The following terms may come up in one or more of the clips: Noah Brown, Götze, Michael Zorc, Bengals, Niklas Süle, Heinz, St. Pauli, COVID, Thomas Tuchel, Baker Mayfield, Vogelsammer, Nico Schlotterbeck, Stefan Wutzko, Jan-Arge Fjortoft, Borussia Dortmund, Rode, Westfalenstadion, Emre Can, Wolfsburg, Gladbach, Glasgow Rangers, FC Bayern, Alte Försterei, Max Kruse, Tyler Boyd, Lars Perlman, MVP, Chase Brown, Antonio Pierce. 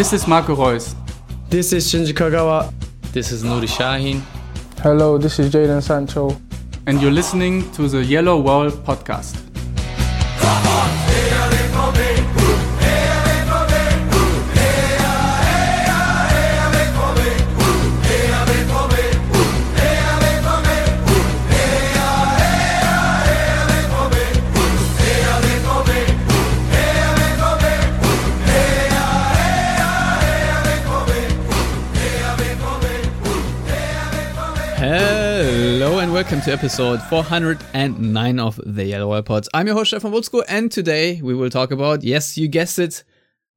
This is Marco Reus. This is Shinji Kagawa. This is Nuri Sahin. Hello, this is Jayden Sancho. And you're listening to the Yellow Wall Podcast. Welcome to episode 409 of the Yellow Wall Pod. I'm your host, Stefan Wutzko, and today we will talk about, yes, you guessed it,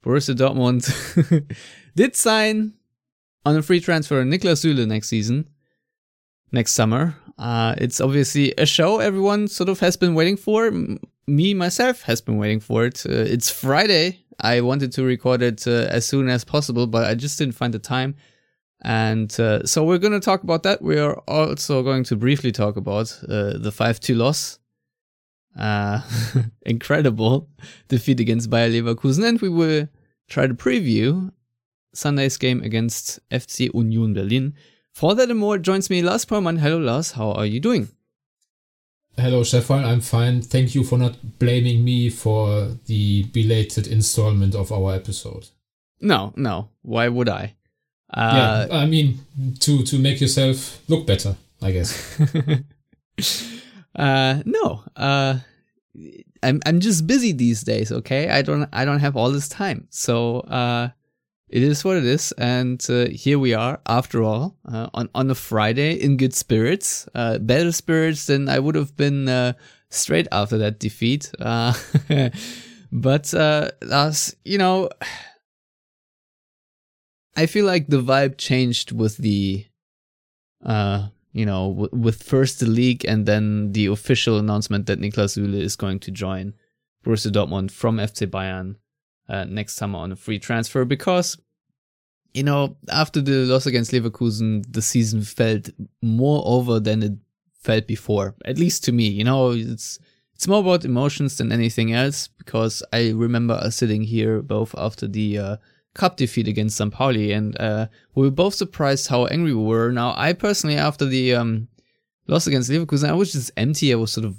Borussia Dortmund did sign on a free transfer Niklas Süle next summer. It's obviously a show everyone sort of has been waiting for. Me, myself, has been waiting for it. It's Friday. I wanted to record it as soon as possible, but I just didn't find the time. And so we're going to talk about that. We are also going to briefly talk about the 5-2 loss. Incredible defeat against Bayer Leverkusen. And we will try to preview Sunday's game against FC Union Berlin. For that and more, joins me Lars Perlman. Hello, Lars. How are you doing? Hello, Stefan. I'm fine. Thank you for not blaming me for the belated installment of our episode. No. Why would I? Yeah, I mean, to make yourself look better, I guess. I'm just busy these days, okay? I don't have all this time. So, it is what it is, and here we are after all, on a Friday in good spirits, better spirits than I would have been straight after that defeat. But Lars, you know, I feel like the vibe changed with the, with first the league and then the official announcement that Niklas Süle is going to join Borussia Dortmund from FC Bayern next summer on a free transfer. Because, you know, after the loss against Leverkusen, the season felt more over than it felt before. At least to me, you know, it's more about emotions than anything else. Because I remember us sitting here both after the Cup defeat against St. Pauli, and we were both surprised how angry we were. Now, I personally, after the loss against Leverkusen, I was just empty. I was sort of,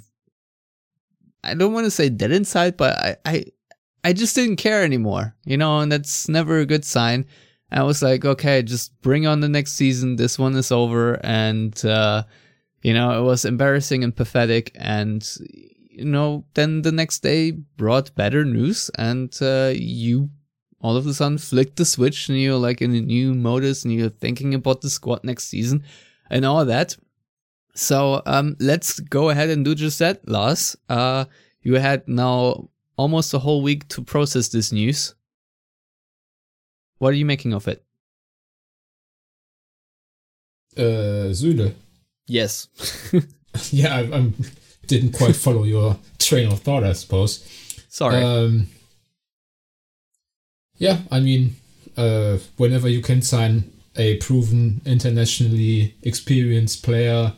I don't want to say dead inside, but I just didn't care anymore, you know, and that's never a good sign. I was like, okay, just bring on the next season. This one is over, and, you know, it was embarrassing and pathetic, and, you know, then the next day brought better news, and you all of a sudden flick the switch and you're like in a new modus and you're thinking about the squad next season and all that. So let's go ahead and do just that, Lars. You had now almost a whole week to process this news. What are you making of it? Süle. Yes. Yeah, I didn't quite follow your train of thought, I suppose. Sorry. Yeah, I mean, whenever you can sign a proven, internationally experienced player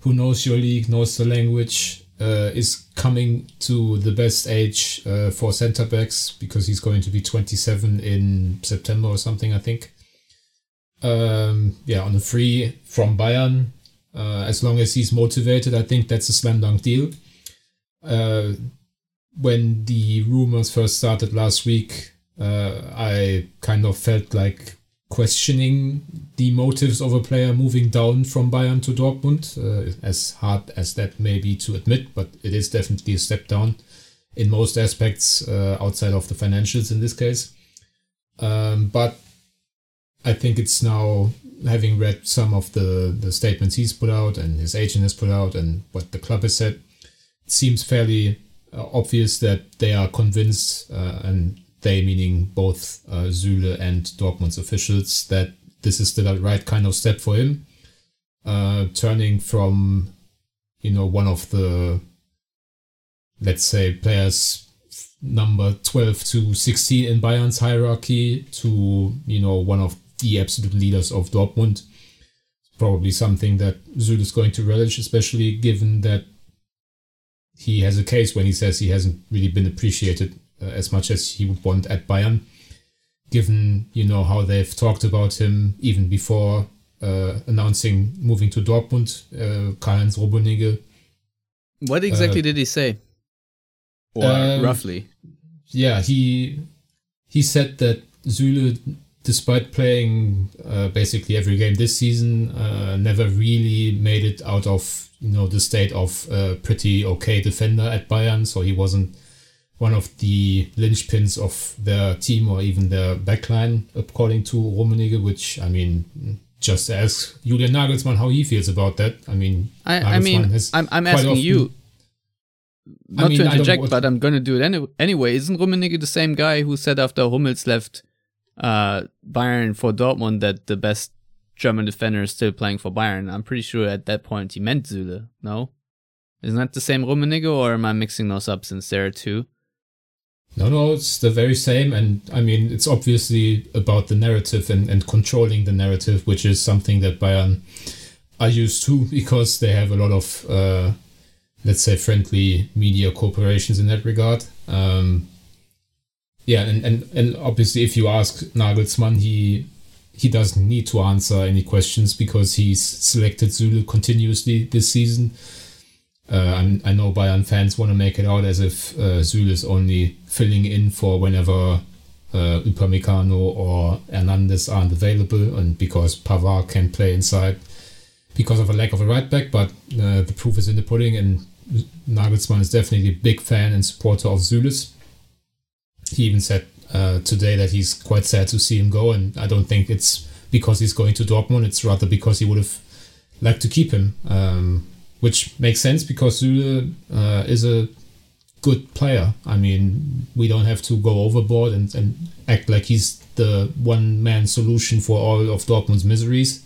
who knows your league, knows the language, is coming to the best age for centre backs, because he's going to be 27 in September or something, I think. On a free from Bayern, as long as he's motivated, I think that's a slam dunk deal. When the rumours first started last week, I kind of felt like questioning the motives of a player moving down from Bayern to Dortmund, as hard as that may be to admit, but it is definitely a step down in most aspects, outside of the financials in this case. But I think it's now, having read some of the statements he's put out and his agent has put out and what the club has said, it seems fairly obvious that they are convinced and they, meaning both Süle and Dortmund's officials, that this is the right kind of step for him. Turning from, you know, one of the, let's say, players number 12 to 16 in Bayern's hierarchy to, you know, one of the absolute leaders of Dortmund. Probably something that Süle is going to relish, especially given that he has a case when he says he hasn't really been appreciated as much as he would want at Bayern. given, you know, how they've talked about him even before announcing moving to Dortmund, Karl-Heinz Rummenigge. What exactly did he say? Or roughly? Yeah, he said that Süle, despite playing basically every game this season, never really made it out of, you know, the state of a pretty okay defender at Bayern, so he wasn't one of the linchpins of their team or even their backline, according to Rummenigge, which, I mean, just ask Julian Nagelsmann how he feels about that. I mean, I'm asking often, you, not I mean, to interject, but I'm going to do it anyway. Isn't Rummenigge the same guy who said after Hummels left Bayern for Dortmund that the best German defender is still playing for Bayern? I'm pretty sure at that point he meant Süle, no? Isn't that the same Rummenigge, or am I mixing those up since there are two? No, it's the very same. And I mean, it's obviously about the narrative and controlling the narrative, which is something that Bayern are used to because they have a lot of, let's say, friendly media corporations in that regard. And obviously, if you ask Nagelsmann, he doesn't need to answer any questions because he's selected Süle continuously this season. I know Bayern fans want to make it out as if Süle is only filling in for whenever Upamecano or Hernandez aren't available, and because Pavard can play inside because of a lack of a right back, but the proof is in the pudding, and Nagelsmann is definitely a big fan and supporter of Süle's. He even said today that he's quite sad to see him go, and I don't think it's because he's going to Dortmund, it's rather because he would have liked to keep him. Which makes sense because Süle is a good player. I mean, we don't have to go overboard and act like he's the one-man solution for all of Dortmund's miseries.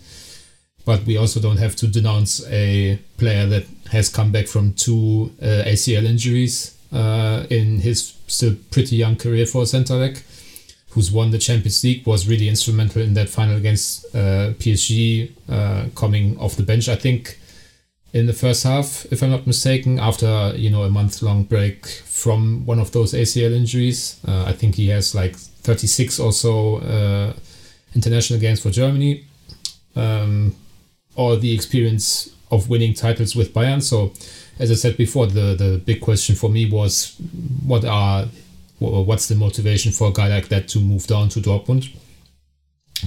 But we also don't have to denounce a player that has come back from two ACL injuries in his still pretty young career for a centre-back, who's won the Champions League, was really instrumental in that final against PSG, coming off the bench, I think, in the first half, if I'm not mistaken, after, you know, a month-long break from one of those ACL injuries. I think he has like 36 or so international games for Germany, all the experience of winning titles with Bayern. So, as I said before, the big question for me was, what's the motivation for a guy like that to move down to Dortmund?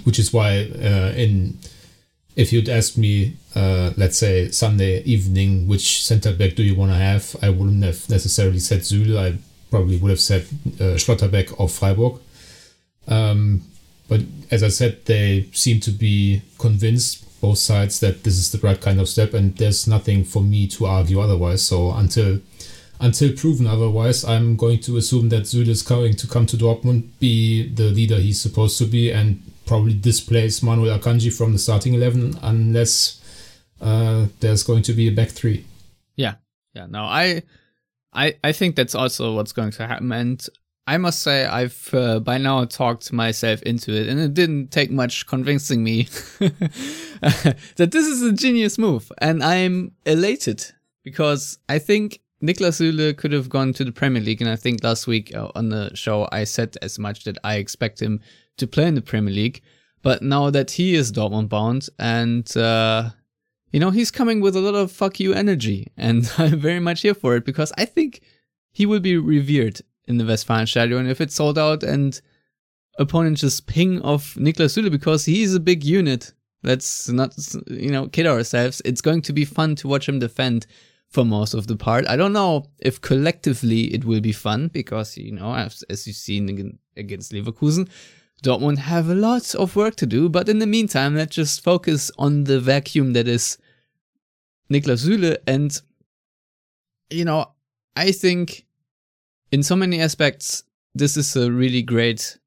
Which is why if you'd asked me, let's say, Sunday evening, which centre-back do you want to have, I wouldn't have necessarily said Süle. I probably would have said Schlotterbeck or Freiburg. But as I said, they seem to be convinced, both sides, that this is the right kind of step, and there's nothing for me to argue otherwise. So until proven otherwise, I'm going to assume that Süle is going to come to Dortmund, be the leader he's supposed to be, and probably displace Manuel Akanji from the starting 11 unless there's going to be a back three. Yeah. No, I think that's also what's going to happen. And I must say I've by now talked myself into it, and it didn't take much convincing me that this is a genius move. And I'm elated because I think Niklas Süle could have gone to the Premier League. And I think last week on the show, I said as much that I expect him to play in the Premier League, but now that he is Dortmund bound and, you know, he's coming with a lot of fuck you energy, and I'm very much here for it because I think he will be revered in the Westfalenstadion. And if it's sold out and opponents just ping off Niklas Süle because he's a big unit, let's not, you know, kid ourselves. It's going to be fun to watch him defend for most of the part. I don't know if collectively it will be fun because, you know, as you've seen against Leverkusen, Dortmund have a lot of work to do, but in the meantime, let's just focus on the vacuum that is Niklas Süle. And, you know, I think in so many aspects, this is a really great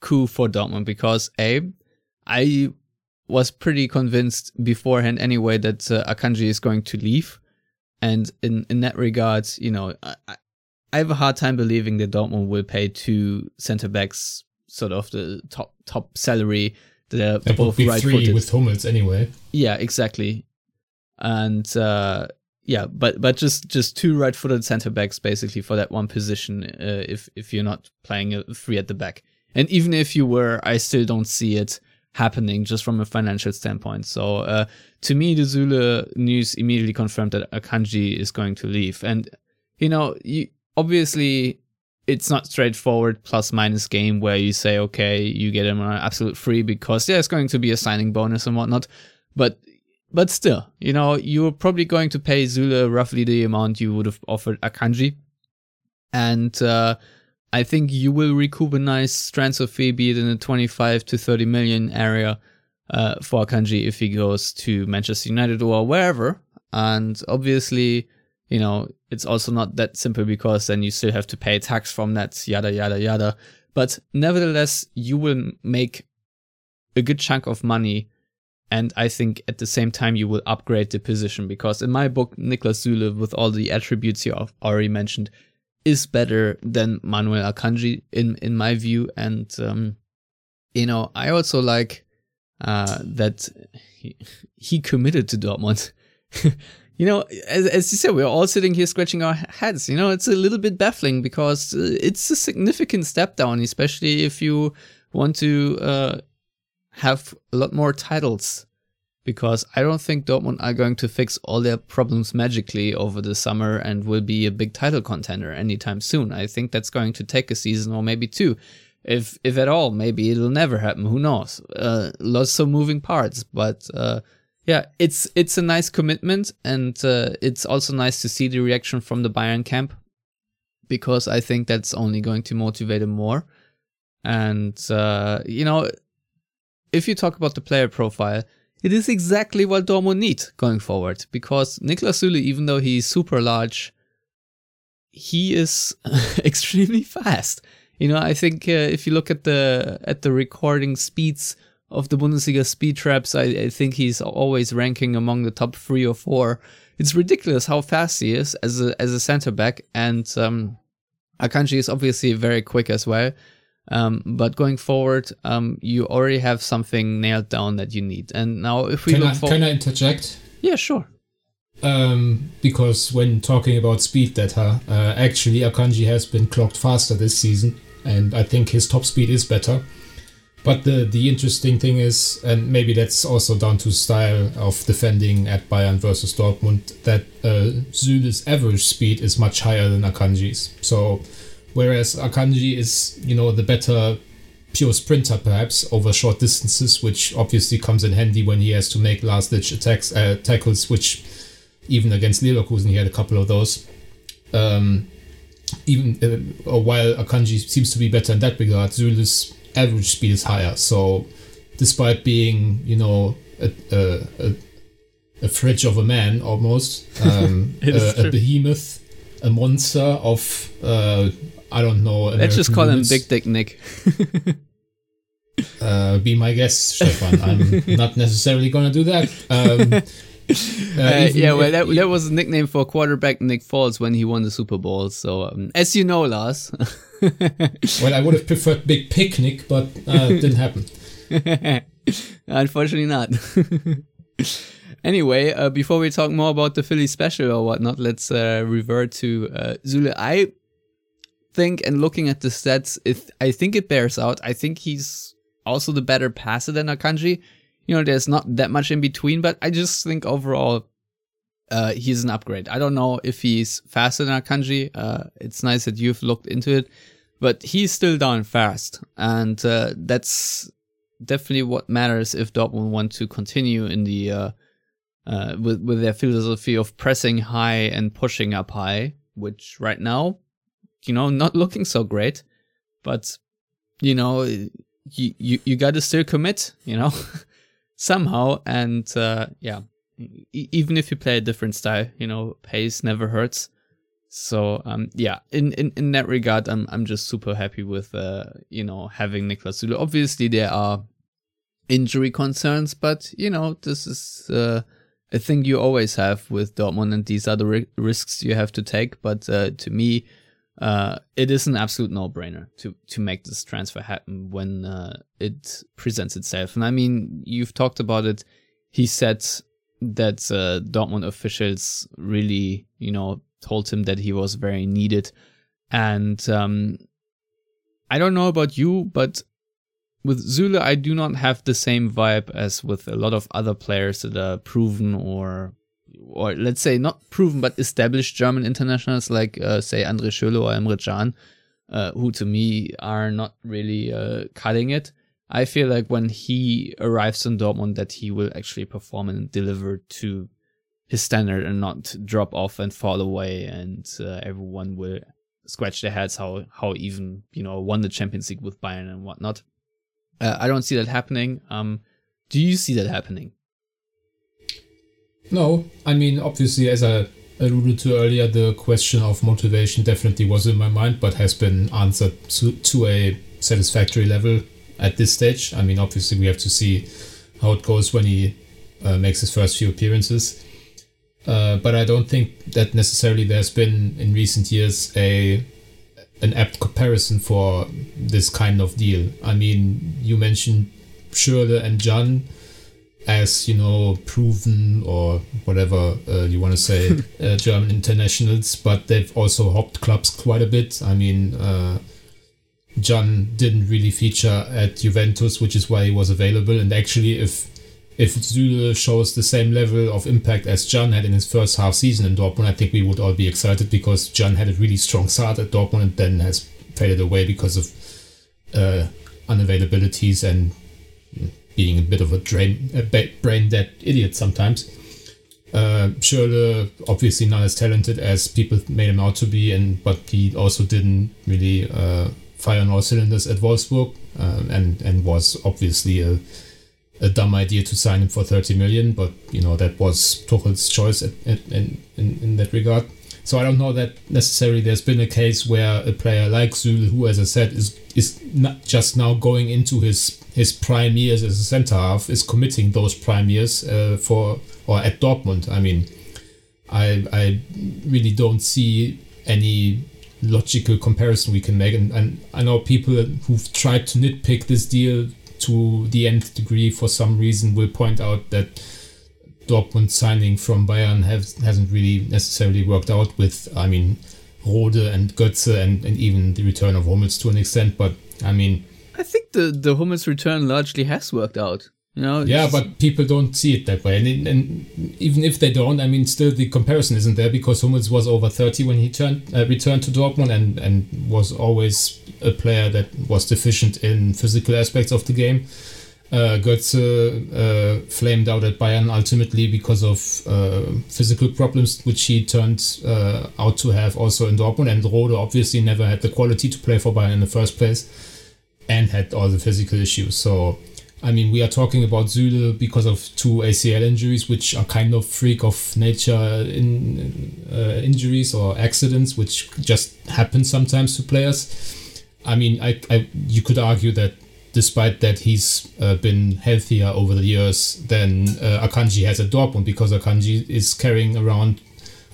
coup for Dortmund because, I was pretty convinced beforehand anyway that Akanji is going to leave. And in that regard, you know, I have a hard time believing that Dortmund will pay two centre-backs sort of the top salary. They're both right footed with Hummels anyway. Yeah, exactly. And but just two right footed centre backs basically for that one position. If you're not playing a three at the back, And even if you were, I still don't see it happening just from a financial standpoint. So to me, the Süle news immediately confirmed that Akanji is going to leave. And, you know, obviously it's not straightforward plus minus game where you say, okay, you get him on absolute free because there's going to be a signing bonus and whatnot. But still, you know, you're probably going to pay Süle roughly the amount you would have offered Akanji. And I think you will recoup a nice transfer fee, be it in the 25 to 30 million area for Akanji if he goes to Manchester United or wherever. And obviously, you know, it's also not that simple because then you still have to pay tax from that, yada, yada, yada. But nevertheless, you will make a good chunk of money. And I think at the same time, you will upgrade the position because in my book, Niklas Süle, with all the attributes you have already mentioned, is better than Manuel Akanji in my view. And, you know, I also like that he committed to Dortmund. You know, as you said, we're all sitting here scratching our heads. You know, it's a little bit baffling because it's a significant step down, especially if you want to have a lot more titles, because I don't think Dortmund are going to fix all their problems magically over the summer and will be a big title contender anytime soon. I think that's going to take a season or maybe two. If at all, maybe it'll never happen. Who knows? Lots of moving parts, but yeah, it's a nice commitment, and it's also nice to see the reaction from the Bayern camp, because I think that's only going to motivate him more. And, you know, if you talk about the player profile, it is exactly what Dortmund need going forward, because Niklas Süle, even though he's super large, he is extremely fast. You know, I think if you look at the recording speeds of the Bundesliga speed traps, I think he's always ranking among the top 3 or 4. It's ridiculous how fast he is as a center back, and Akanji is obviously very quick as well. But going forward, you already have something nailed down that you need. And now if we look forward... Can I interject? Yeah, sure. Because when talking about speed data, actually Akanji has been clocked faster this season, and I think his top speed is better. But the interesting thing is, and maybe that's also down to style of defending at Bayern versus Dortmund, that Süle's average speed is much higher than Akanji's. So... Whereas Akanji is, you know, the better pure sprinter, perhaps, over short distances, which obviously comes in handy when he has to make last-ditch attacks, tackles, which even against Leverkusen, he had a couple of those. While Akanji seems to be better in that regard, Süle's average speed is higher. So despite being, you know, a fridge of a man, almost, a behemoth, a monster of... I don't know. American Let's just call him Big Dick Nick. Be my guest, Stefan. I'm not necessarily going to do that. That was a nickname for quarterback Nick Foles when he won the Super Bowl. So, as you know, Lars. Well, I would have preferred Big Picnic, but it didn't happen. Unfortunately not. Anyway, before we talk more about the Philly special or whatnot, let's revert to Süle. I think, and looking at the stats, I think it bears out. I think he's also the better passer than Akanji. You know, there's not that much in between, but I just think overall he's an upgrade. I don't know if he's faster than Akanji. It's nice that you've looked into it, but he's still down fast, and that's definitely what matters if Dortmund want to continue in the with their philosophy of pressing high and pushing up high, which right now, you know, not looking so great, but, you know, you got to still commit, you know, somehow. And, yeah, even if you play a different style, you know, pace never hurts. So, yeah, in that regard, I'm just super happy with, you know, having Niklas Süle. Obviously, there are injury concerns, but, you know, this is a thing you always have with Dortmund, and these are the risks you have to take. But to me, it is an absolute no-brainer to make this transfer happen when it presents itself. And I mean, you've talked about it. He said that Dortmund officials really, you know, told him that he was very needed. And I don't know about you, but with Süle, I do not have the same vibe as with a lot of other players that are proven or let's say not proven, but established German internationals like, say, André Schürrle or Emre Can, who to me are not really cutting it. I feel like when he arrives in Dortmund that he will actually perform and deliver to his standard and not drop off and fall away, and everyone will scratch their heads how even, you know, won the Champions League with Bayern and whatnot. I don't see that happening. Do you see that happening? No, I mean, obviously, as I alluded to earlier, the question of motivation definitely was in my mind, but has been answered to a satisfactory level at this stage. I mean, obviously, we have to see how it goes when he makes his first few appearances. But I don't think that necessarily there's been in recent years an apt comparison for this kind of deal. I mean, you mentioned Schürrle and Can as, you know, proven or whatever you want to say, German internationals, but they've also hopped clubs quite a bit. I mean, Can didn't really feature at Juventus, which is why he was available. And actually, if Süle shows the same level of impact as Can had in his first half season in Dortmund, I think we would all be excited, because Can had a really strong start at Dortmund and then has faded away because of unavailabilities and being a bit of a brain-dead idiot sometimes. Schürrle, obviously not as talented as people made him out to be, but he also didn't really fire on all cylinders at Wolfsburg, and was obviously a dumb idea to sign him for 30 million, but you know, that was Tuchel's choice in that regard. So I don't know that necessarily there's been a case where a player like Süle, who, as I said, is not just now going into his prime years as a centre half, is committing those prime years at Dortmund. I mean, I really don't see any logical comparison we can make, and I know people who've tried to nitpick this deal to the nth degree for some reason will point out that Dortmund signing from Bayern hasn't really necessarily worked out with, I mean, Rode and Götze and even the return of Hummels to an extent, but I mean... I think the Hummels return largely has worked out. You know, yeah, but people don't see it that way. And even if they don't, I mean, still the comparison isn't there, because Hummels was over 30 when he returned to Dortmund and was always a player that was deficient in physical aspects of the game. Götze flamed out at Bayern ultimately because of physical problems, which he turned out to have also in Dortmund. And Rode obviously never had the quality to play for Bayern in the first place and had all the physical issues. So, I mean, we are talking about Süle because of two ACL injuries, which are kind of freak of nature injuries or accidents, which just happen sometimes to players. I mean, you could argue that despite that, he's been healthier over the years than Akanji has at Dortmund, because Akanji is carrying around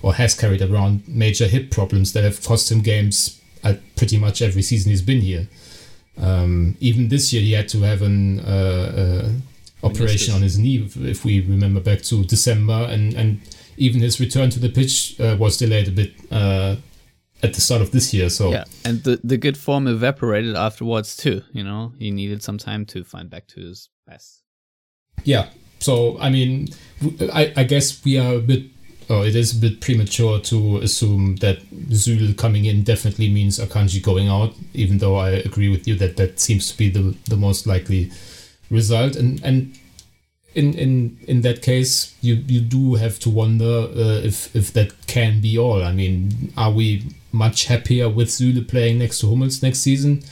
or has carried around major hip problems that have cost him games at pretty much every season he's been here. Even this year, he had to have an operation on his knee, if we remember back to December, and even his return to the pitch was delayed a bit at the start of this year. So yeah, and the good form evaporated afterwards too. You know, he needed some time to find back to his best. Yeah, so I mean, I guess we are a bit. Oh, it is a bit premature to assume that Süle coming in definitely means Akanji going out, even though I agree with you that seems to be the most likely result. And in that case, you do have to wonder if that can be all. I mean, are we much happier with Süle playing next to Hummels next season?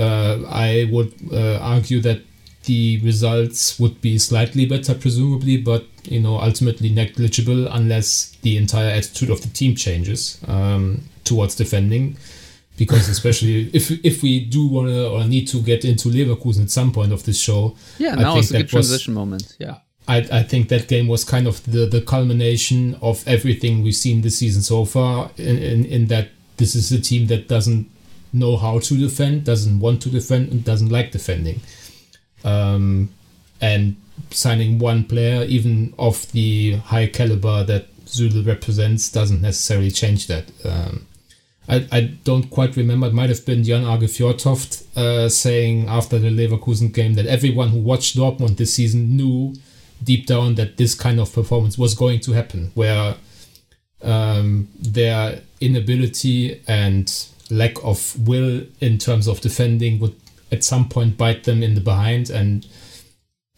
I would argue that the results would be slightly better, presumably, but you know, ultimately negligible unless the entire attitude of the team changes towards defending. Because especially if we do want to or need to get into Leverkusen at some point of this show, yeah, now is a good transition moment. Yeah, I think that game was kind of the culmination of everything we've seen this season so far. In that this is a team that doesn't know how to defend, doesn't want to defend, and doesn't like defending. And signing one player, even of the high caliber that Süle represents, doesn't necessarily change that. I don't quite remember, it might have been Jan-Arge Fjortoft saying after the Leverkusen game that everyone who watched Dortmund this season knew deep down that this kind of performance was going to happen, where their inability and lack of will in terms of defending would at some point bite them in the behind, and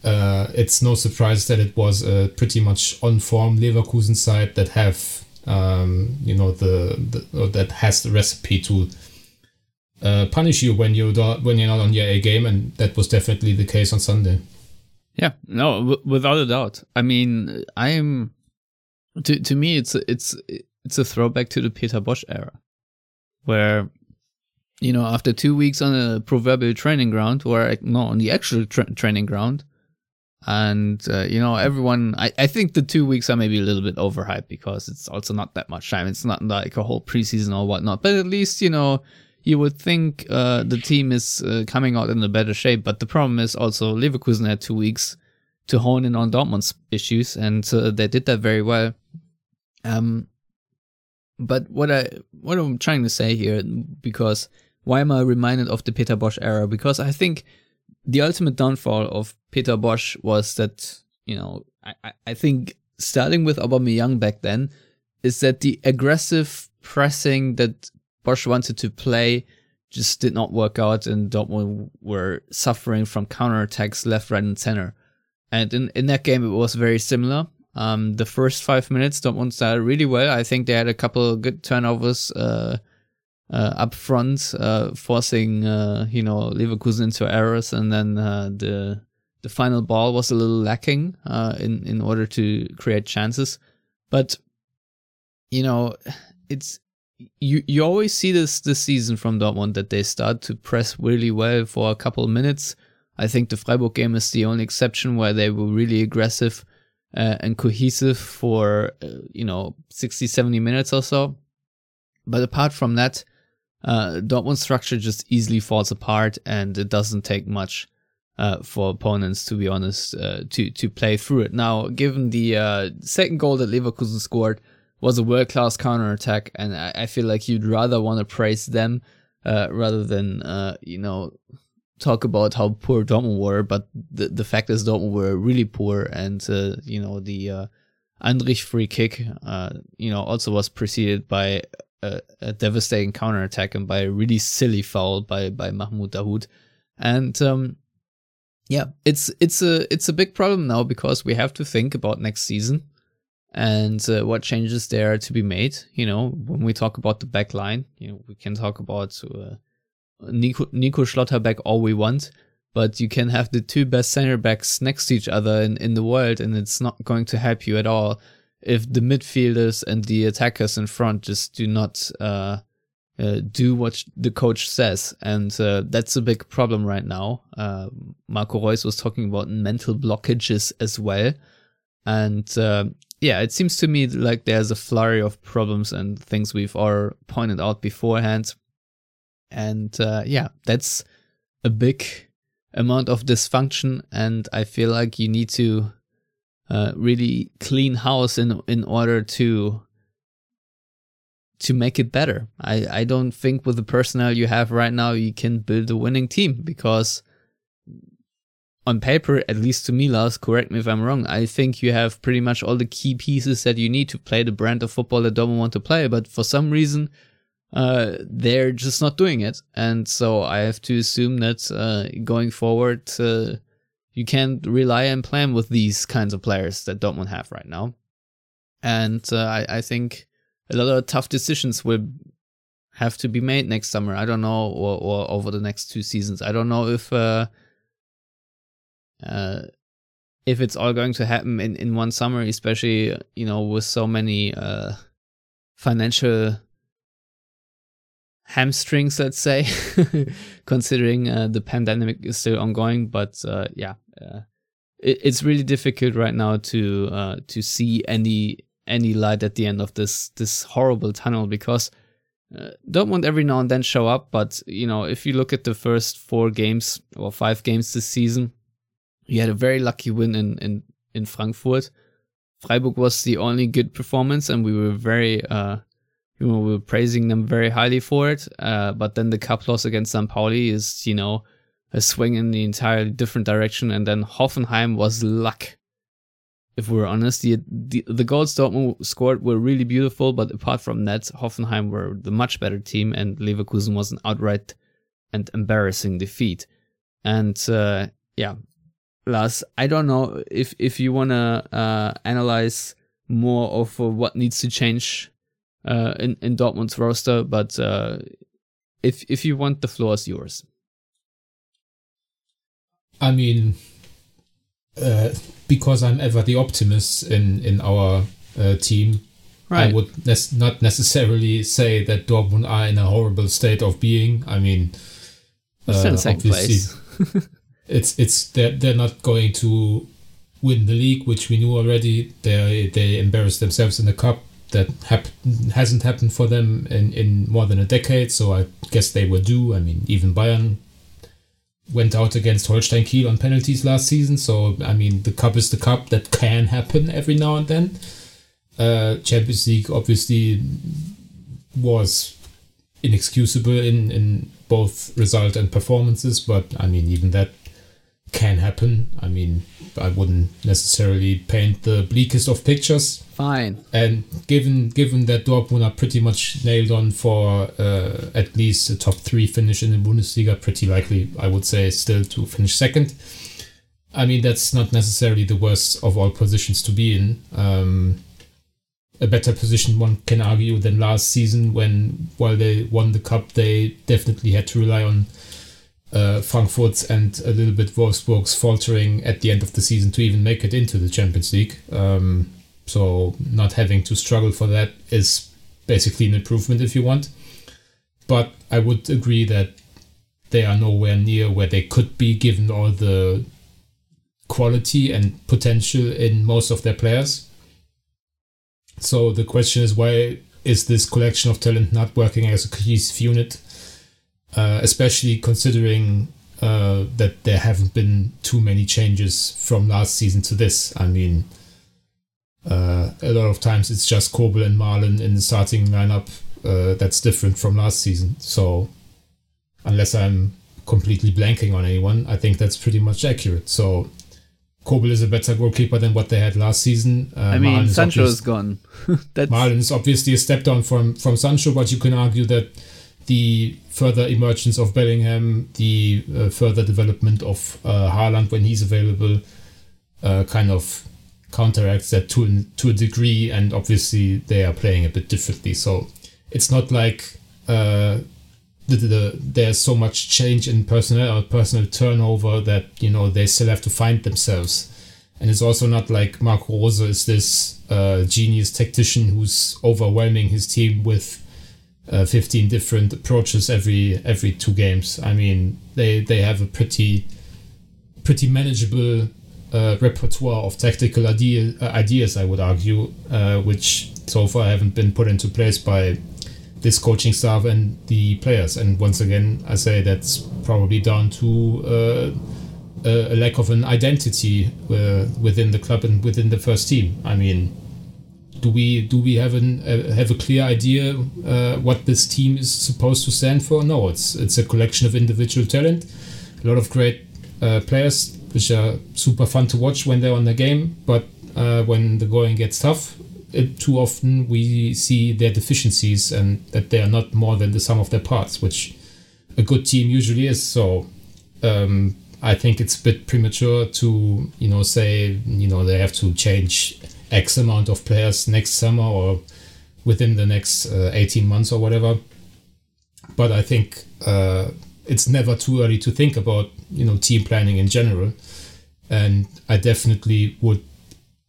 it's no surprise that it was a pretty much on-form Leverkusen side that have that has the recipe to punish you when you're not on your A game, and that was definitely the case on Sunday. Yeah, no, without a doubt. I mean, to me it's a throwback to the Peter Bosz era, where after 2 weeks on a proverbial training ground, or no, on the actual training ground. And, everyone, I think the 2 weeks are maybe a little bit overhyped because it's also not that much time. It's not like a whole preseason or whatnot. But at least, you would think the team is coming out in a better shape. But the problem is also Leverkusen had 2 weeks to hone in on Dortmund's issues, and they did that very well. But what I'm trying to say here, because why am I reminded of the Peter Bosz era? Because I think the ultimate downfall of Peter Bosz was that, I think starting with Aubameyang back then, is that the aggressive pressing that Bosz wanted to play just did not work out, and Dortmund were suffering from counterattacks left, right, and center. And in that game, it was very similar. The first 5 minutes, Dortmund started really well. I think they had a couple of good turnovers up front, forcing Leverkusen into errors, and then the final ball was a little lacking in order to create chances. But it's you always see this season from Dortmund that they start to press really well for a couple of minutes. I think the Freiburg game is the only exception where they were really aggressive and cohesive for 60, 70 minutes or so. But apart from that, Dortmund's structure just easily falls apart, and it doesn't take much for opponents, to be honest, to play through it. Now, given the second goal that Leverkusen scored was a world-class counterattack, and I feel like you'd rather want to praise them rather than, talk about how poor Dortmund were. But the fact is Dortmund were really poor, and, the Andrich free kick, also was preceded by a devastating counterattack and by a really silly foul by Mahmoud Dahoud. And it's a big problem now, because we have to think about next season and what changes there are to be made. When we talk about the back line, we can talk about Nico Schlotterbeck all we want, but you can have the two best center backs next to each other in the world, and it's not going to help you at all if the midfielders and the attackers in front just do not do what the coach says. And that's a big problem right now. Marco Reus was talking about mental blockages as well. And it seems to me like there's a flurry of problems and things we've all pointed out beforehand. And that's a big amount of dysfunction. And I feel like you need to really clean house in order to make it better. I don't think with the personnel you have right now you can build a winning team, because on paper, at least to me, Lars, correct me if I'm wrong, I think you have pretty much all the key pieces that you need to play the brand of football that Dortmund want to play, but for some reason they're just not doing it. And so I have to assume that going forward you can't rely and plan with these kinds of players that Dortmund have right now. And I think a lot of tough decisions will have to be made next summer. I don't know, or over the next two seasons. I don't know if it's all going to happen in one summer, especially, with so many financial hamstrings, let's say, considering the pandemic is still ongoing. But it's really difficult right now to see any light at the end of this horrible tunnel, because Dortmund every now and then show up, but if you look at the first 4 games or 5 games this season, you had a very lucky win in Frankfurt. Freiburg was the only good performance, and we were very you know, we're praising them very highly for it. But then the cup loss against St. Pauli is, you know, a swing in the entirely different direction. And then Hoffenheim was luck. If we're honest, the goals Dortmund scored were really beautiful, but apart from that, Hoffenheim were the much better team, and Leverkusen was an outright and embarrassing defeat. And yeah, Lars, I don't know if you want to analyze more of what needs to change in Dortmund's roster, but if you want, the floor is yours. I mean, because I'm ever the optimist in our team, right. I would not necessarily say that Dortmund are in a horrible state of being. I mean, obviously, they're not going to win the league, which we knew already. They embarrassed themselves in the cup. That hasn't happened for them in more than a decade, so I guess they were due. I mean, even Bayern went out against Holstein Kiel on penalties last season, so I mean, the cup is the cup. That can happen every now and then. Champions League obviously was inexcusable in both result and performances, but I mean, even that can happen. I mean, I wouldn't necessarily paint the bleakest of pictures. Fine. And given that Dortmund are pretty much nailed on for at least a top three finish in the Bundesliga, pretty likely, I would say, still to finish second. I mean, that's not necessarily the worst of all positions to be in. A better position, one can argue, than last season when, while they won the cup, they definitely had to rely on Frankfurt's and a little bit Wolfsburg's faltering at the end of the season to even make it into the Champions League. So not having to struggle for that is basically an improvement if you want. But I would agree that they are nowhere near where they could be given all the quality and potential in most of their players. So the question is, why is this collection of talent not working as a cohesive unit? Especially considering that there haven't been too many changes from last season to this. I mean, a lot of times it's just Kobel and Marlon in the starting lineup. That's different from last season. So, unless I'm completely blanking on anyone, I think that's pretty much accurate. So, Kobel is a better goalkeeper than what they had last season. I mean, Sancho is gone. Marlon is obviously a step down from Sancho, but you can argue that the further emergence of Bellingham, the further development of Haaland when he's available, kind of counteracts that to a degree, and obviously they are playing a bit differently. So it's not like there's so much change in personnel turnover that, you know, they still have to find themselves. And it's also not like Marco Rose is this genius tactician who's overwhelming his team with 15 different approaches every two games. I mean, they have a pretty manageable repertoire of tactical ideas, I would argue, which so far haven't been put into place by this coaching staff and the players. And once again, I say that's probably down to a lack of an identity within the club and within the first team. I mean, do we have a clear idea what this team is supposed to stand for? No, it's a collection of individual talent, a lot of great players, which are super fun to watch when they're on the game. But when the going gets tough, too often we see their deficiencies and that they are not more than the sum of their parts, which a good team usually is. So I think it's a bit premature to say they have to change X amount of players next summer or within the next 18 months or whatever. But I think it's never too early to think about, team planning in general. And I definitely would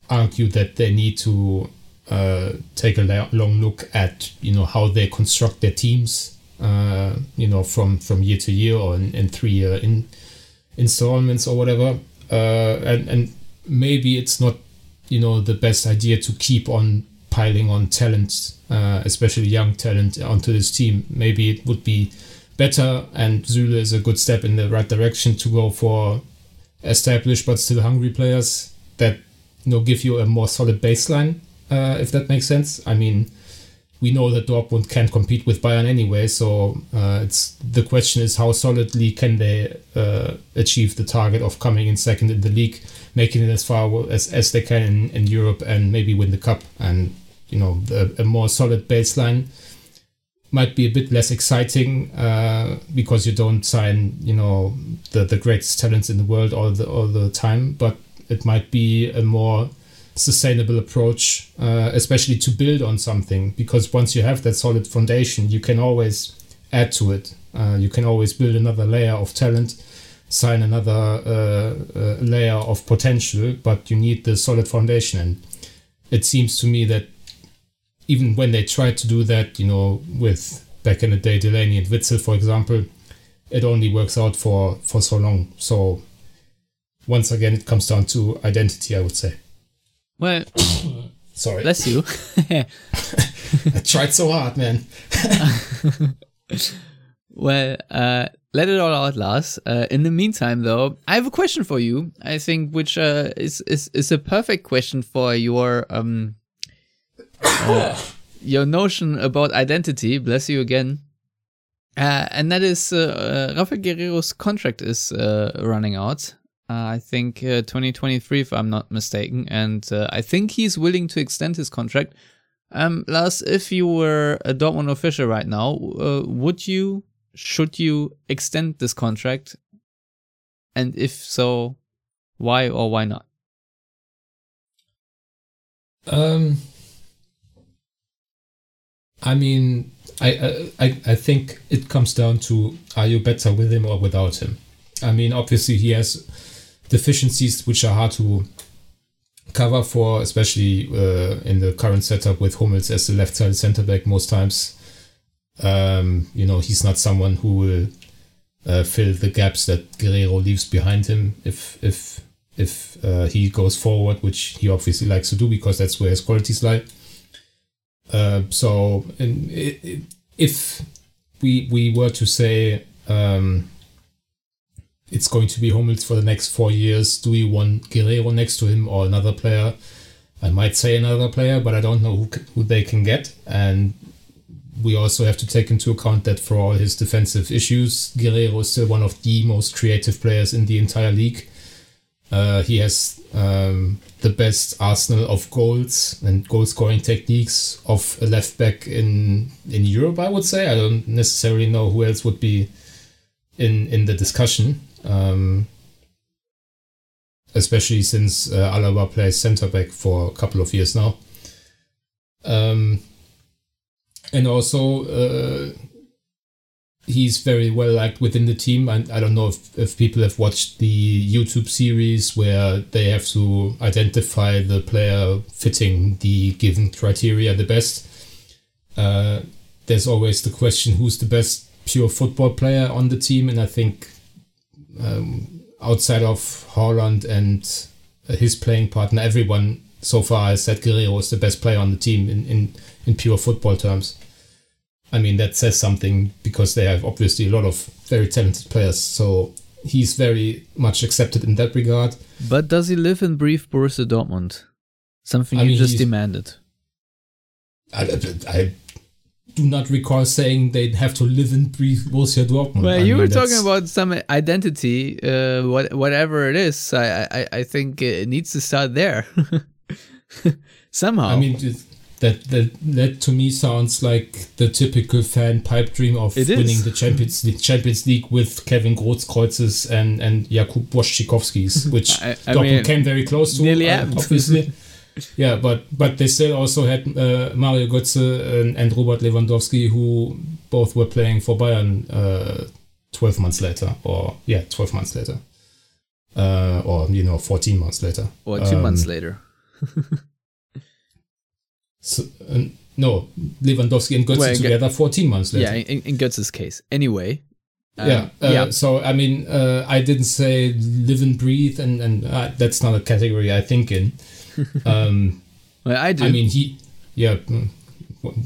argue that they need to take a long look at, how they construct their teams, from year to year or in 3 year installments or whatever. And maybe it's not the best idea to keep on piling on talent, especially young talent, onto this team. Maybe it would be better, and Süle is a good step in the right direction, to go for established but still hungry players that give you a more solid baseline, if that makes sense. I mean, we know that Dortmund can't compete with Bayern anyway, so the question is how solidly can they achieve the target of coming in second in the league, making it as far as they can in Europe and maybe win the cup. And, you know, a more solid baseline might be a bit less exciting because you don't sign, you know, the greatest talents in the world all the time, but it might be a more sustainable approach, especially to build on something, because once you have that solid foundation, you can always add to it. You can always build another layer of talent, sign another layer of potential, but you need the solid foundation. And it seems to me that even when they tried to do that, you know, with back in the day Delaney and Witzel, for example, it only works out for so long. So once again, it comes down to identity, I would say. Well, sorry. Bless you. I tried so hard, man. Well, let it all out, Lars. In the meantime, though, I have a question for you, I think, which is a perfect question for your notion about identity. Bless you again. And that is Raphaël Guerreiro's contract is running out. I think 2023, if I'm not mistaken, and I think he's willing to extend his contract. Lars, if you were a Dortmund official right now, should you extend this contract? And if so, why or why not? I mean, I think it comes down to, are you better with him or without him? I mean, obviously he has deficiencies which are hard to cover for, especially in the current setup with Hummels as the left-sided centre-back most times. You know, he's not someone who will fill the gaps that Guerreiro leaves behind him if he goes forward, which he obviously likes to do because that's where his qualities lie. If we were to say... it's going to be Hummels for the next 4 years. Do you want Guerreiro next to him or another player? I might say another player, but I don't know who they can get. And we also have to take into account that for all his defensive issues, Guerreiro is still one of the most creative players in the entire league. He has the best arsenal of goals and goal-scoring techniques of a left-back in Europe, I would say. I don't necessarily know who else would be in the discussion. Especially since Alaba plays centre-back for a couple of years now. And also, he's very well liked within the team. And I don't know if people have watched the YouTube series where they have to identify the player fitting the given criteria the best. There's always the question, who's the best pure football player on the team? And I think... outside of Haaland and his playing partner, everyone so far has said Guerreiro is the best player on the team in pure football terms. I mean, that says something because they have obviously a lot of very talented players. So he's very much accepted in that regard. But does he live and breathe Borussia Dortmund? Something you just demanded. I do not recall saying they'd have to live and breathe Borussia Dortmund. Well, you were talking about some identity, whatever it is. I think it needs to start there somehow. I mean, that to me sounds like the typical fan pipe dream of winning the Champions League with Kevin Großkreuz's and Jakub Wojcikowski's, which Dortmund came very close to, obviously. Yeah, but they still also had Mario Götze and Robert Lewandowski, who both were playing for Bayern 12 months later. Or, you know, 14 months later. Or 2 months later. So, no, Lewandowski and Götze together 14 months later. Yeah, in Götze's case. Anyway... So, I mean, I didn't say live and breathe, and that's not a category I think in. Well, I do. I mean,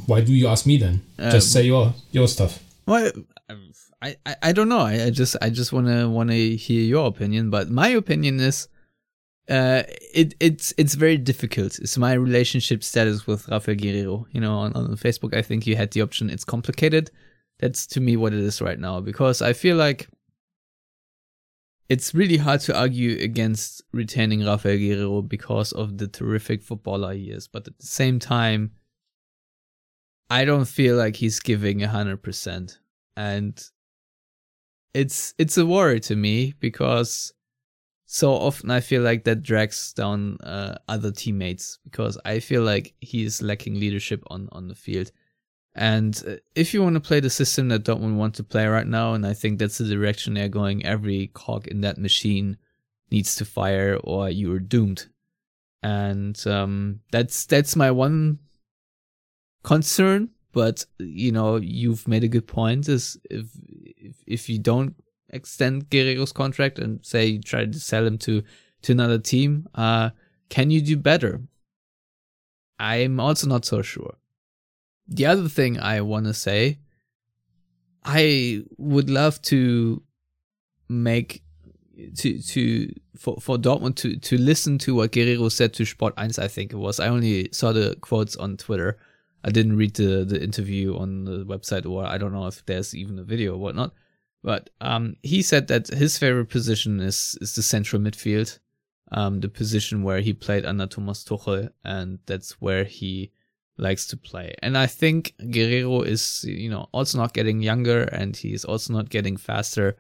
why do you ask me then? Just say your stuff. Well, I don't know. I just want to hear your opinion, but my opinion is It's very difficult. It's my relationship status with Raphaël Guerreiro. You know, on Facebook, I think you had the option. It's complicated. That's to me what it is right now, because I feel like it's really hard to argue against retaining Raphaël Guerreiro because of the terrific footballer he is. But at the same time, I don't feel like he's giving 100%. And it's a worry to me, because so often I feel like that drags down other teammates, because I feel like he is lacking leadership on the field. And if you want to play the system that Dortmund want to play right now, and I think that's the direction they're going, every cog in that machine needs to fire or you're doomed. And that's my one concern. But, you know, you've made a good point, is if you don't extend Guerreiro's contract and say you try to sell him to another team, can you do better? I'm also not so sure. The other thing I want to say, I would love to make for Dortmund to listen to what Guerreiro said to Sport 1, I think it was. I only saw the quotes on Twitter. I didn't read the interview on the website, or I don't know if there's even a video or whatnot. But he said that his favorite position is the central midfield, the position where he played under Thomas Tuchel, and that's where he likes to play. And I think Guerreiro is, you know, also not getting younger, and he is also not getting faster.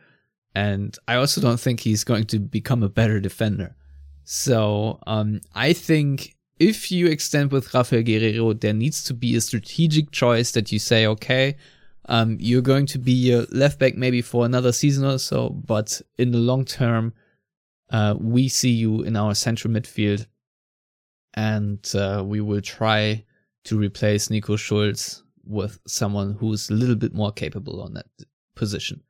And I also don't think he's going to become a better defender. So I think if you extend with Raphaël Guerreiro, there needs to be a strategic choice that you say, okay, you're going to be a left back maybe for another season or so, but in the long term, we see you in our central midfield, and we will try to replace Nico Schulz with someone who's a little bit more capable on that position.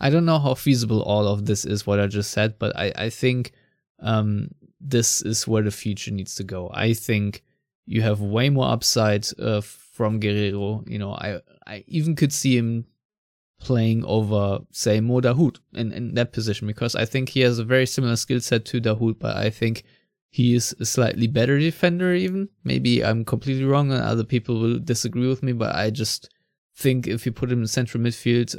I don't know how feasible all of this is, what I just said, but I think this is where the future needs to go. I think you have way more upside from Guerreiro. You know, I even could see him playing over, say, Mo Dahoud in that position, because I think he has a very similar skill set to Dahoud, but I think he is a slightly better defender even. Maybe I'm completely wrong and other people will disagree with me, but I just think if you put him in central midfield,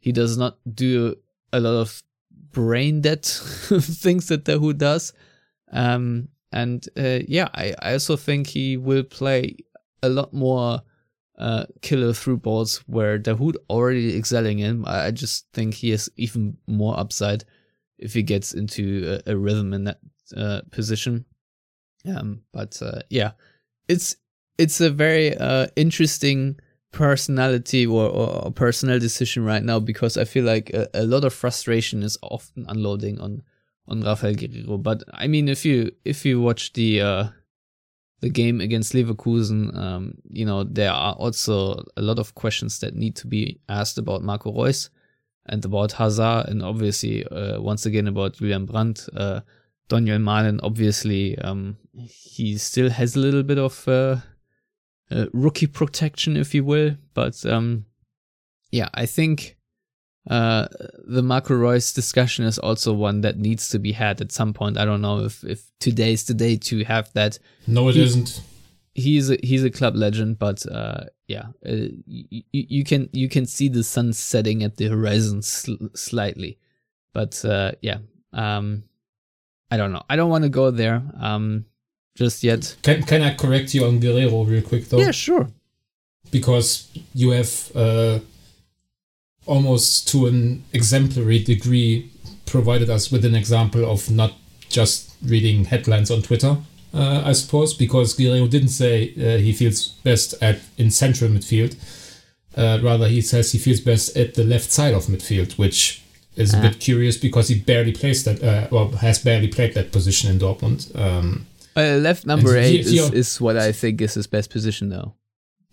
he does not do a lot of brain dead things that Dahoud does. I also think he will play a lot more killer through balls where Dahoud already excelling in. I just think he has even more upside if he gets into a rhythm in that position. It's a very interesting personality or personal decision right now, because I feel like a lot of frustration is often unloading on Raphaël Guerreiro. But I mean, if you watch the game against Leverkusen, you know, there are also a lot of questions that need to be asked about Marco Reus and about Azar, and obviously once again about Julian Brandt. Daniel Malen, obviously, he still has a little bit of rookie protection, if you will. But I think the Marco Reus discussion is also one that needs to be had at some point. I don't know if today's the day to have that. No, it isn't. He's a club legend, but you can see the sun setting at the horizon slightly. But I don't know. I don't want to go there just yet. Can I correct you on Guerreiro real quick, though? Yeah, sure. Because you have almost to an exemplary degree provided us with an example of not just reading headlines on Twitter, I suppose, because Guerreiro didn't say he feels best in central midfield. Rather, he says he feels best at the left side of midfield, which is a bit curious, because he barely plays that, has barely played that position in Dortmund. Left number 8 is what I think is his best position, though.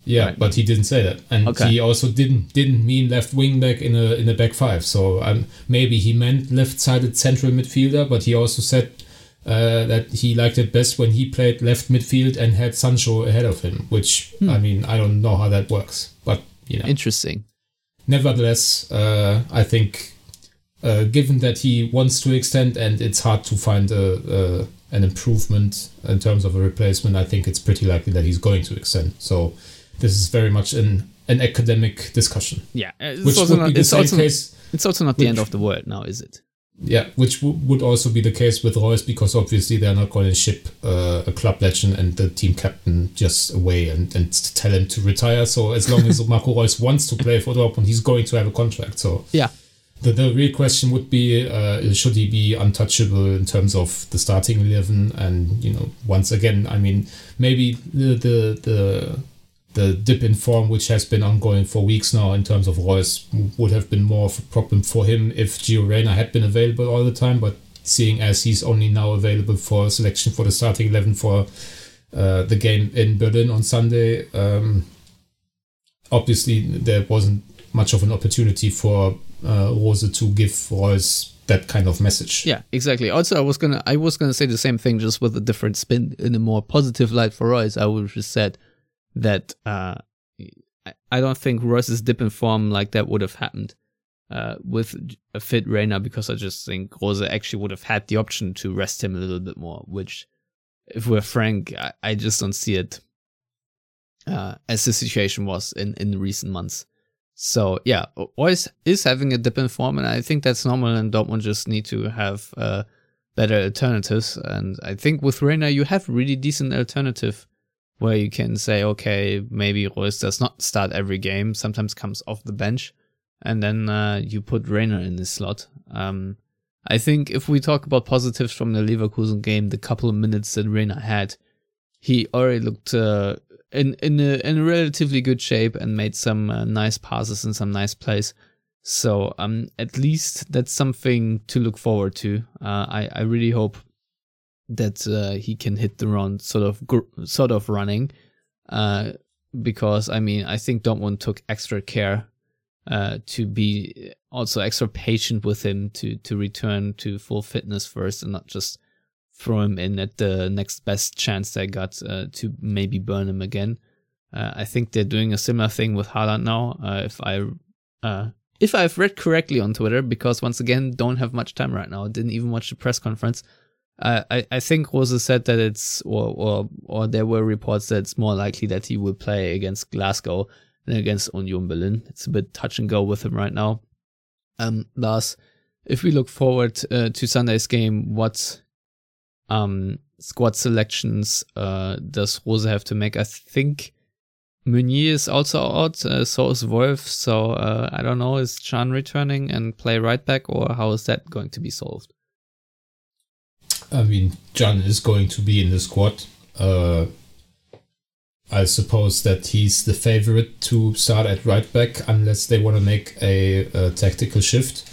Yeah, right. But he didn't say that, and okay. He also didn't mean left wing back in a back five. So maybe he meant left-sided central midfielder, but he also said that he liked it best when he played left midfield and had Sancho ahead of him. Which I mean, I don't know how that works, but you know, interesting. Nevertheless, I think given that he wants to extend and it's hard to find an improvement in terms of a replacement, I think it's pretty likely that he's going to extend. So this is very much an academic discussion. Yeah, it's also not the end of the world now, is it? Yeah, which would also be the case with Reus, because obviously they're not going to ship a club legend and the team captain just away and tell him to retire. So as long as Marco Reus wants to play for Dortmund, he's going to have a contract. So yeah, the real question would be, should he be untouchable in terms of the starting 11? And, you know, once again, I mean, maybe the dip in form, which has been ongoing for weeks now in terms of Reus, would have been more of a problem for him if Gio Reyna had been available all the time. But seeing as he's only now available for selection for the starting 11 for the game in Berlin on Sunday, obviously there wasn't much of an opportunity for Rose to give Reus that kind of message. Yeah, exactly. Also, I was gonna say the same thing, just with a different spin, in a more positive light for Reus. I would have just said that I don't think Reus's dip in form like that would have happened with a fit Reyna, because I just think Rose actually would have had the option to rest him a little bit more, which, if we're frank, I just don't see it as the situation was in recent months. So yeah, Reus is having a dip in form, and I think that's normal, and Dortmund just need to have better alternatives. And I think with Reyna you have a really decent alternative, where you can say, okay, maybe Reus does not start every game, sometimes comes off the bench, and then you put Reyna in this slot. I think if we talk about positives from the Leverkusen game, the couple of minutes that Reyna had, he already looked in a relatively good shape and made some nice passes and some nice plays. So at least that's something to look forward to. I really hope that he can hit the round sort of running, because I mean, I think Dortmund took extra care to be also extra patient with him to return to full fitness first, and not just throw him in at the next best chance they got to maybe burn him again. I think they're doing a similar thing with Haaland now, if I've read correctly on Twitter, because once again, don't have much time right now. Didn't even watch the press conference. I think Rose said that it's, or there were reports that it's more likely that he will play against Glasgow than against Union Berlin. It's a bit touch and go with him right now. Lars, if we look forward to Sunday's game, what squad selections does Rose have to make? I think Meunier is also out, so is Wolf, so I don't know, is Can returning and play right back, or how is that going to be solved? I mean, Can is going to be in the squad. I suppose that he's the favorite to start at right back, unless they want to make a tactical shift,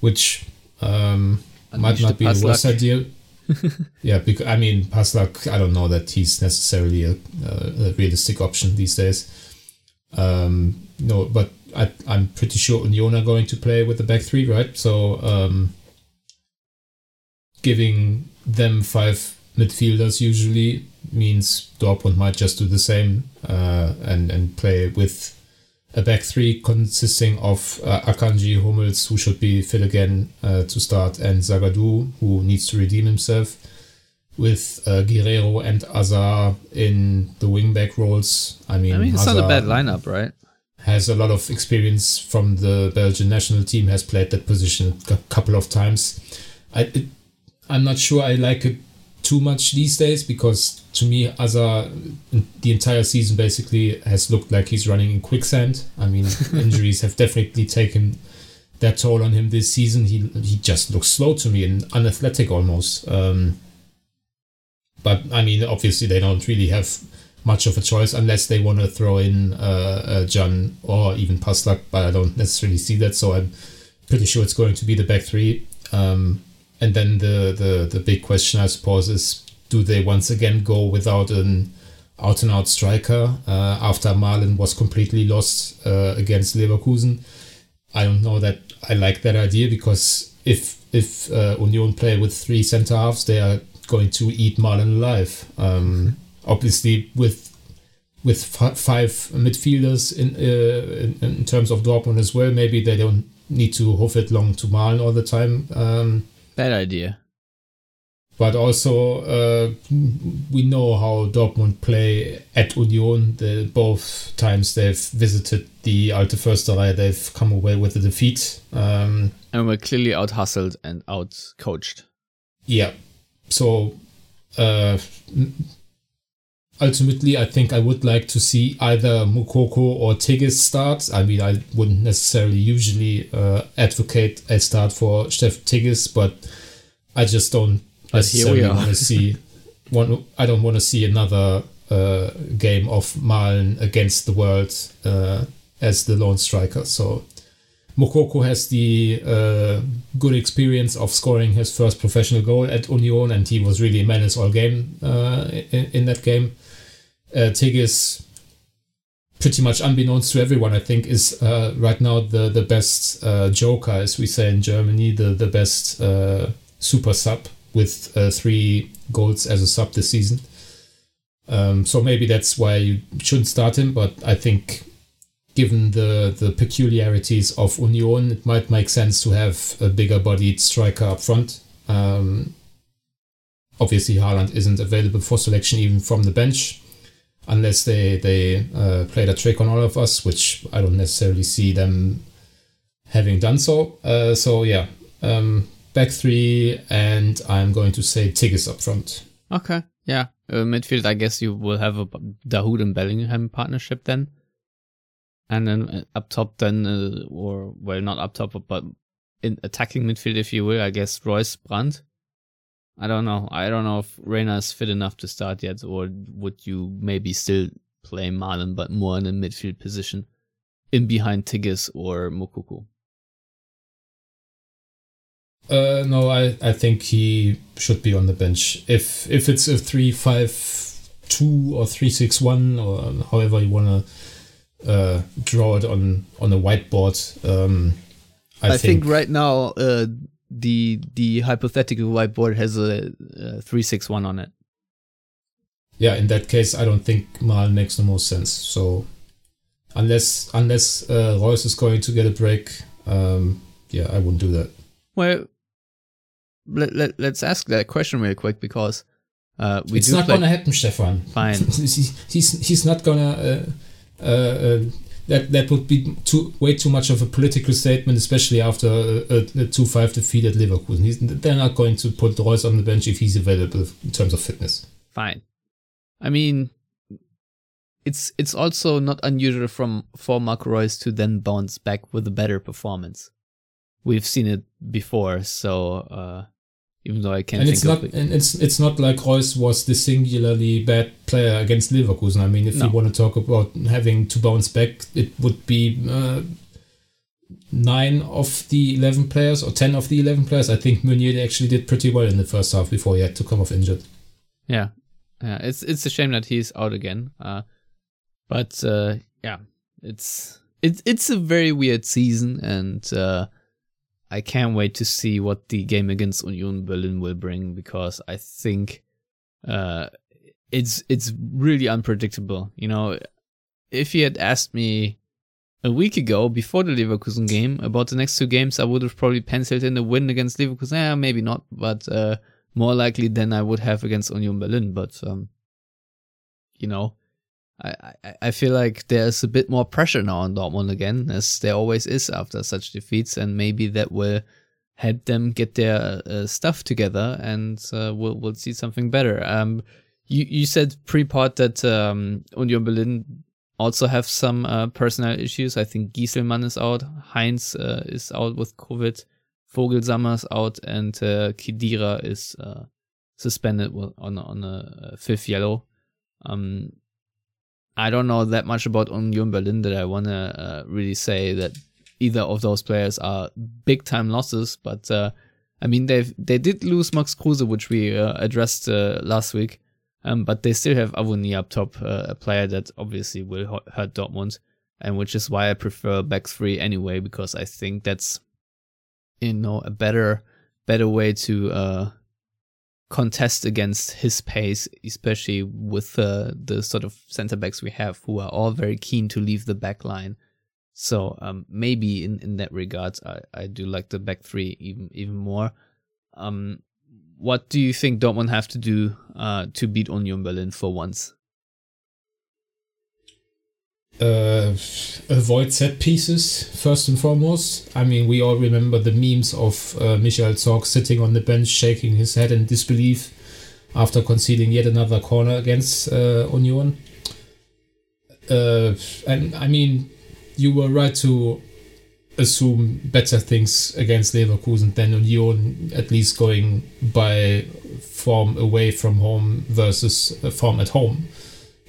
which might not be the worst idea. Yeah, because I mean, Paslak, I don't know that he's necessarily a realistic option these days. No, but I'm pretty sure Union are going to play with the back three, right? So giving them five midfielders usually means Dortmund might just do the same and play with a back three consisting of Akanji, Hummels, who should be fit again to start, and Zagadou, who needs to redeem himself, with Guerreiro and Azar in the wingback roles. I mean it's Azar, not a bad lineup, right? Has a lot of experience from the Belgian national team, has played that position a couple of times. I'm not sure I like it too much these days, because to me, Azar, the entire season basically has looked like he's running in quicksand. I mean, injuries have definitely taken their toll on him this season. He just looks slow to me and unathletic almost. But I mean, obviously they don't really have much of a choice unless they want to throw in Can or even Paslak, but I don't necessarily see that. So I'm pretty sure it's going to be the back three. And then the big question, I suppose, is do they once again go without an out-and-out striker after Marlon was completely lost against Leverkusen? I don't know that I like that idea, because if Union play with three centre-halves, they are going to eat Marlon alive. Obviously, with five midfielders in terms of Dortmund as well, maybe they don't need to hoof it long to Malen all the time. Bad idea. But also, we know how Dortmund play at Union. Both times they've visited the Alte Försterei, they've come away with a defeat. And were clearly out-hustled and out-coached. Yeah. So, ultimately, I think I would like to see either Moukoko or Tigges start. I mean, I wouldn't necessarily usually advocate a start for Steph Tigges, but I just don't. I don't want to see another game of Malen against the world as the lone striker. So Moukoko has the good experience of scoring his first professional goal at Union, and he was really a menace all game in that game. Tigges, pretty much unbeknownst to everyone, I think, is right now the best joker, as we say in Germany, the best super sub, with 3 goals as a sub this season. So maybe that's why you shouldn't start him, but I think given the peculiarities of Union, it might make sense to have a bigger-bodied striker up front. Obviously, Haaland isn't available for selection even from the bench, unless they played a trick on all of us, which I don't necessarily see them having done so. Back three, and I'm going to say Tigges up front. Okay, yeah. Midfield, I guess you will have a Dahoud and Bellingham partnership then. And then up top then, not up top, but in attacking midfield, if you will, I guess Reus, Brandt. I don't know. I don't know if Reyna is fit enough to start yet, or would you maybe still play Malen, but more in a midfield position, in behind Tigges or Moukoko? No, I think he should be on the bench. If it's a 3-5-2 or 3-6-1 or however you want to draw it on a whiteboard, I think right now the hypothetical whiteboard has a 3-6-1 on it. Yeah, in that case, I don't think Malen makes the most sense. So unless Reus is going to get a break, I wouldn't do that. Well, let's ask that question real quick, because it's not going to happen, Stefan. Fine. he's not going to. That would be way too much of a political statement, especially after a 2-5 defeat at Leverkusen. They're not going to put Reus on the bench if he's available in terms of fitness. Fine. I mean, it's also not unusual for Marco Reus to then bounce back with a better performance. We've seen it before, so even though I can't and think it's not, of it. And it's not like Reus was the singularly bad player against Leverkusen. I mean, if you want to talk about having to bounce back, it would be 9 of the 11 players or 10 of the 11 players. I think Meunier actually did pretty well in the first half before he had to come off injured. Yeah. It's a shame that he's out again. It's a very weird season, and I can't wait to see what the game against Union Berlin will bring, because I think it's really unpredictable. You know, if you had asked me a week ago before the Leverkusen game about the next 2 games, I would have probably penciled in a win against Leverkusen. Maybe not, but more likely than I would have against Union Berlin. But, you know, I feel like there's a bit more pressure now on Dortmund again, as there always is after such defeats, and maybe that will help them get their stuff together, and we'll see something better. You said pre-pod that Union Berlin also have some personnel issues. I think Gieselmann is out, Heinz is out with COVID, Vogelsammer's out, and Khedira is suspended on a 5th yellow. I don't know that much about Union Berlin that I want to really say that either of those players are big-time losses, but I mean, they did lose Max Kruse, which we addressed last week, but they still have Avoni up top, a player that obviously will hurt Dortmund, and which is why I prefer back three anyway, because I think that's, you know, a better way to contest against his pace, especially with the sort of center backs we have, who are all very keen to leave the back line. So maybe in that regard, I do like the back three even more. What do you think Dortmund have to do to beat Union Berlin for once? Avoid set pieces, first and foremost. I mean, we all remember the memes of Michael Zorc sitting on the bench, shaking his head in disbelief after conceding yet another corner against Union. And I mean, you were right to assume better things against Leverkusen than Union, at least going by form away from home versus form at home.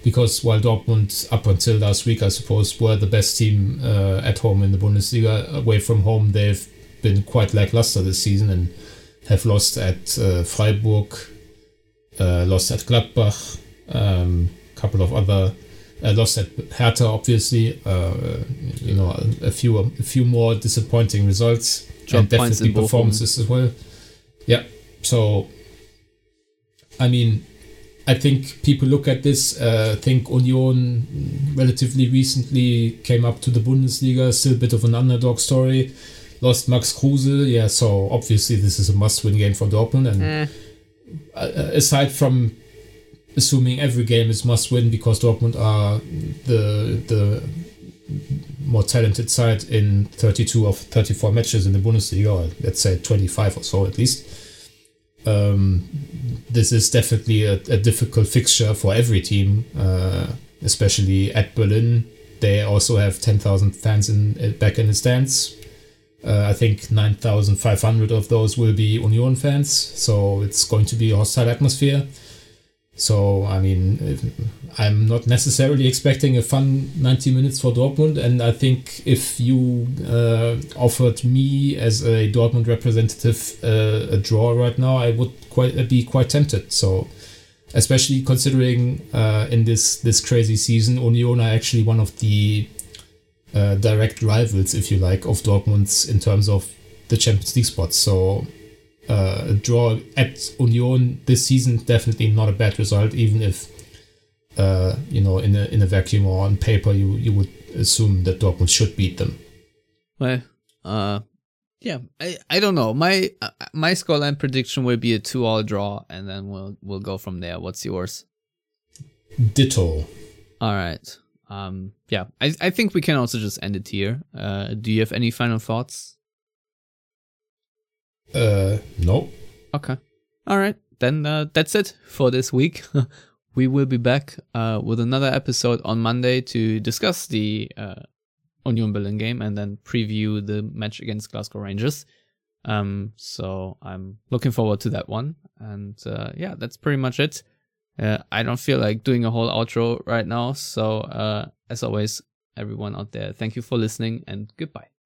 Because while Dortmund, up until last week, I suppose, were the best team at home in the Bundesliga, away from home, they've been quite lackluster this season and have lost at Freiburg, lost at Gladbach, couple of other... lost at Hertha, obviously. You know, a few more disappointing results and definitely performances as well. Yeah. So, I mean, I think people look at this. Think Union relatively recently came up to the Bundesliga, still a bit of an underdog story. Lost Max Kruse. Yeah. So obviously this is a must-win game for Dortmund. And aside from assuming every game is must-win because Dortmund are the more talented side in 32 of 34 matches in the Bundesliga, or let's say 25 or so at least. This is definitely a difficult fixture for every team, especially at Berlin. They also have 10,000 fans back in the stands. I think 9,500 of those will be Union fans, so it's going to be a hostile atmosphere. So, I mean, I'm not necessarily expecting a fun 90 minutes for Dortmund. And I think if you offered me as a Dortmund representative a draw right now, I would be quite tempted. So, especially considering in this crazy season, Union are actually one of the direct rivals, if you like, of Dortmund's in terms of the Champions League spots. So... a draw at Union this season, definitely not a bad result, even if you know, in a vacuum or on paper you would assume that Dortmund should beat them. Well, yeah, I don't know. My scoreline prediction will be a 2-2 draw, and then we'll go from there. What's yours? Ditto. All right. Yeah, I think we can also just end it here. Do you have any final thoughts? No. Okay. All right. Then that's it for this week. We will be back with another episode on Monday to discuss the Union Berlin game and then preview the match against Glasgow Rangers. So I'm looking forward to that one. And yeah, that's pretty much it. I don't feel like doing a whole outro right now. So as always, everyone out there, thank you for listening and goodbye.